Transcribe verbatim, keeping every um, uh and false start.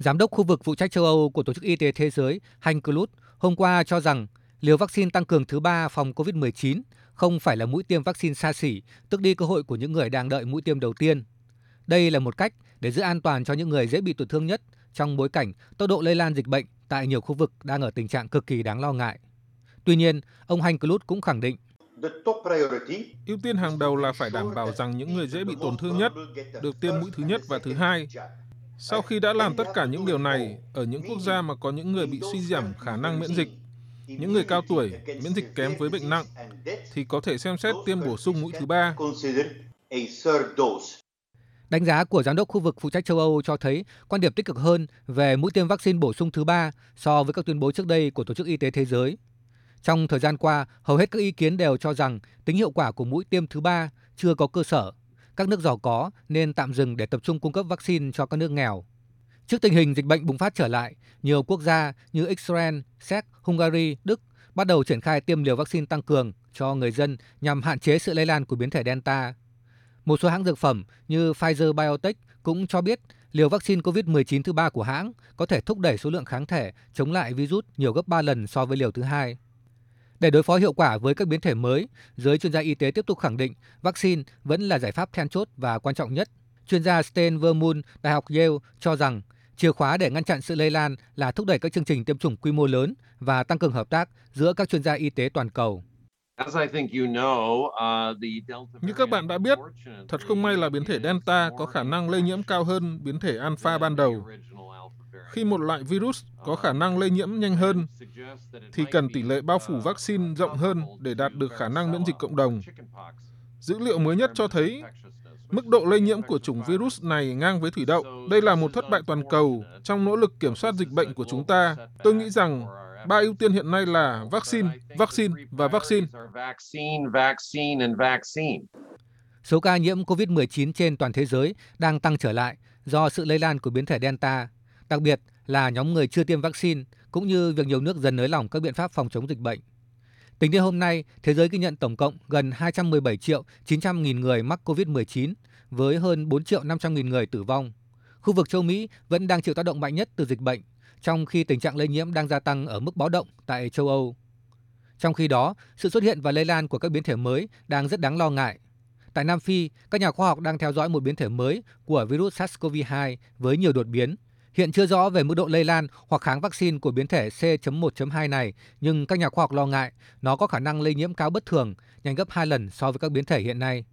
Giám đốc khu vực phụ trách châu Âu của Tổ chức Y tế Thế giới Hanh Klut hôm qua cho rằng liều vaccine tăng cường thứ ba phòng covid mười chín không phải là mũi tiêm vaccine xa xỉ, tước đi cơ hội của những người đang đợi mũi tiêm đầu tiên. Đây là một cách để giữ an toàn cho những người dễ bị tổn thương nhất trong bối cảnh tốc độ lây lan dịch bệnh tại nhiều khu vực đang ở tình trạng cực kỳ đáng lo ngại. Tuy nhiên, ông Hanh Klut cũng khẳng định, ưu tiên hàng đầu là phải đảm bảo rằng những người dễ bị tổn thương nhất được tiêm mũi thứ nhất và thứ hai. Sau khi đã làm tất cả những điều này, ở những quốc gia mà có những người bị suy giảm khả năng miễn dịch, những người cao tuổi, miễn dịch kém với bệnh nặng, thì có thể xem xét tiêm bổ sung mũi thứ ba. Đánh giá của Giám đốc khu vực phụ trách châu Âu cho thấy quan điểm tích cực hơn về mũi tiêm vaccine bổ sung thứ ba so với các tuyên bố trước đây của Tổ chức Y tế Thế giới. Trong thời gian qua, hầu hết các ý kiến đều cho rằng tính hiệu quả của mũi tiêm thứ ba chưa có cơ sở. Các nước giàu có nên tạm dừng để tập trung cung cấp vaccine cho các nước nghèo. Trước tình hình dịch bệnh bùng phát trở lại, nhiều quốc gia như Israel, Séc, Hungary, Đức bắt đầu triển khai tiêm liều vaccine tăng cường cho người dân nhằm hạn chế sự lây lan của biến thể Delta. Một số hãng dược phẩm như Pfizer-BioNTech cũng cho biết liều vaccine covid mười chín thứ ba của hãng có thể thúc đẩy số lượng kháng thể chống lại virus nhiều gấp ba lần so với liều thứ hai. Để đối phó hiệu quả với các biến thể mới, giới chuyên gia y tế tiếp tục khẳng định vaccine vẫn là giải pháp then chốt và quan trọng nhất. Chuyên gia Stan Vermund, Đại học Yale cho rằng chìa khóa để ngăn chặn sự lây lan là thúc đẩy các chương trình tiêm chủng quy mô lớn và tăng cường hợp tác giữa các chuyên gia y tế toàn cầu. Như các bạn đã biết, thật không may là biến thể Delta có khả năng lây nhiễm cao hơn biến thể Alpha ban đầu. Khi một loại virus có khả năng lây nhiễm nhanh hơn, thì cần tỷ lệ bao phủ vaccine rộng hơn để đạt được khả năng miễn dịch cộng đồng. Dữ liệu mới nhất cho thấy, mức độ lây nhiễm của chủng virus này ngang với thủy đậu. Đây là một thất bại toàn cầu trong nỗ lực kiểm soát dịch bệnh của chúng ta. Tôi nghĩ rằng ba ưu tiên hiện nay là vaccine, vaccine và vaccine. Số ca nhiễm covid mười chín trên toàn thế giới đang tăng trở lại do sự lây lan của biến thể Delta, đặc biệt là nhóm người chưa tiêm vaccine, cũng như việc nhiều nước dần nới lỏng các biện pháp phòng chống dịch bệnh. Tính đến hôm nay, thế giới ghi nhận tổng cộng gần hai trăm mười bảy triệu chín trăm nghìn người mắc covid mười chín, với hơn bốn triệu năm trăm nghìn người tử vong. Khu vực châu Mỹ vẫn đang chịu tác động mạnh nhất từ dịch bệnh, trong khi tình trạng lây nhiễm đang gia tăng ở mức báo động tại châu Âu. Trong khi đó, sự xuất hiện và lây lan của các biến thể mới đang rất đáng lo ngại. Tại Nam Phi, các nhà khoa học đang theo dõi một biến thể mới của virus SARS-xê o vê hai với nhiều đột biến. Hiện chưa rõ về mức độ lây lan hoặc kháng vaccine của biến thể C chấm một chấm hai này, nhưng các nhà khoa học lo ngại nó có khả năng lây nhiễm cao bất thường, nhanh gấp hai lần so với các biến thể hiện nay.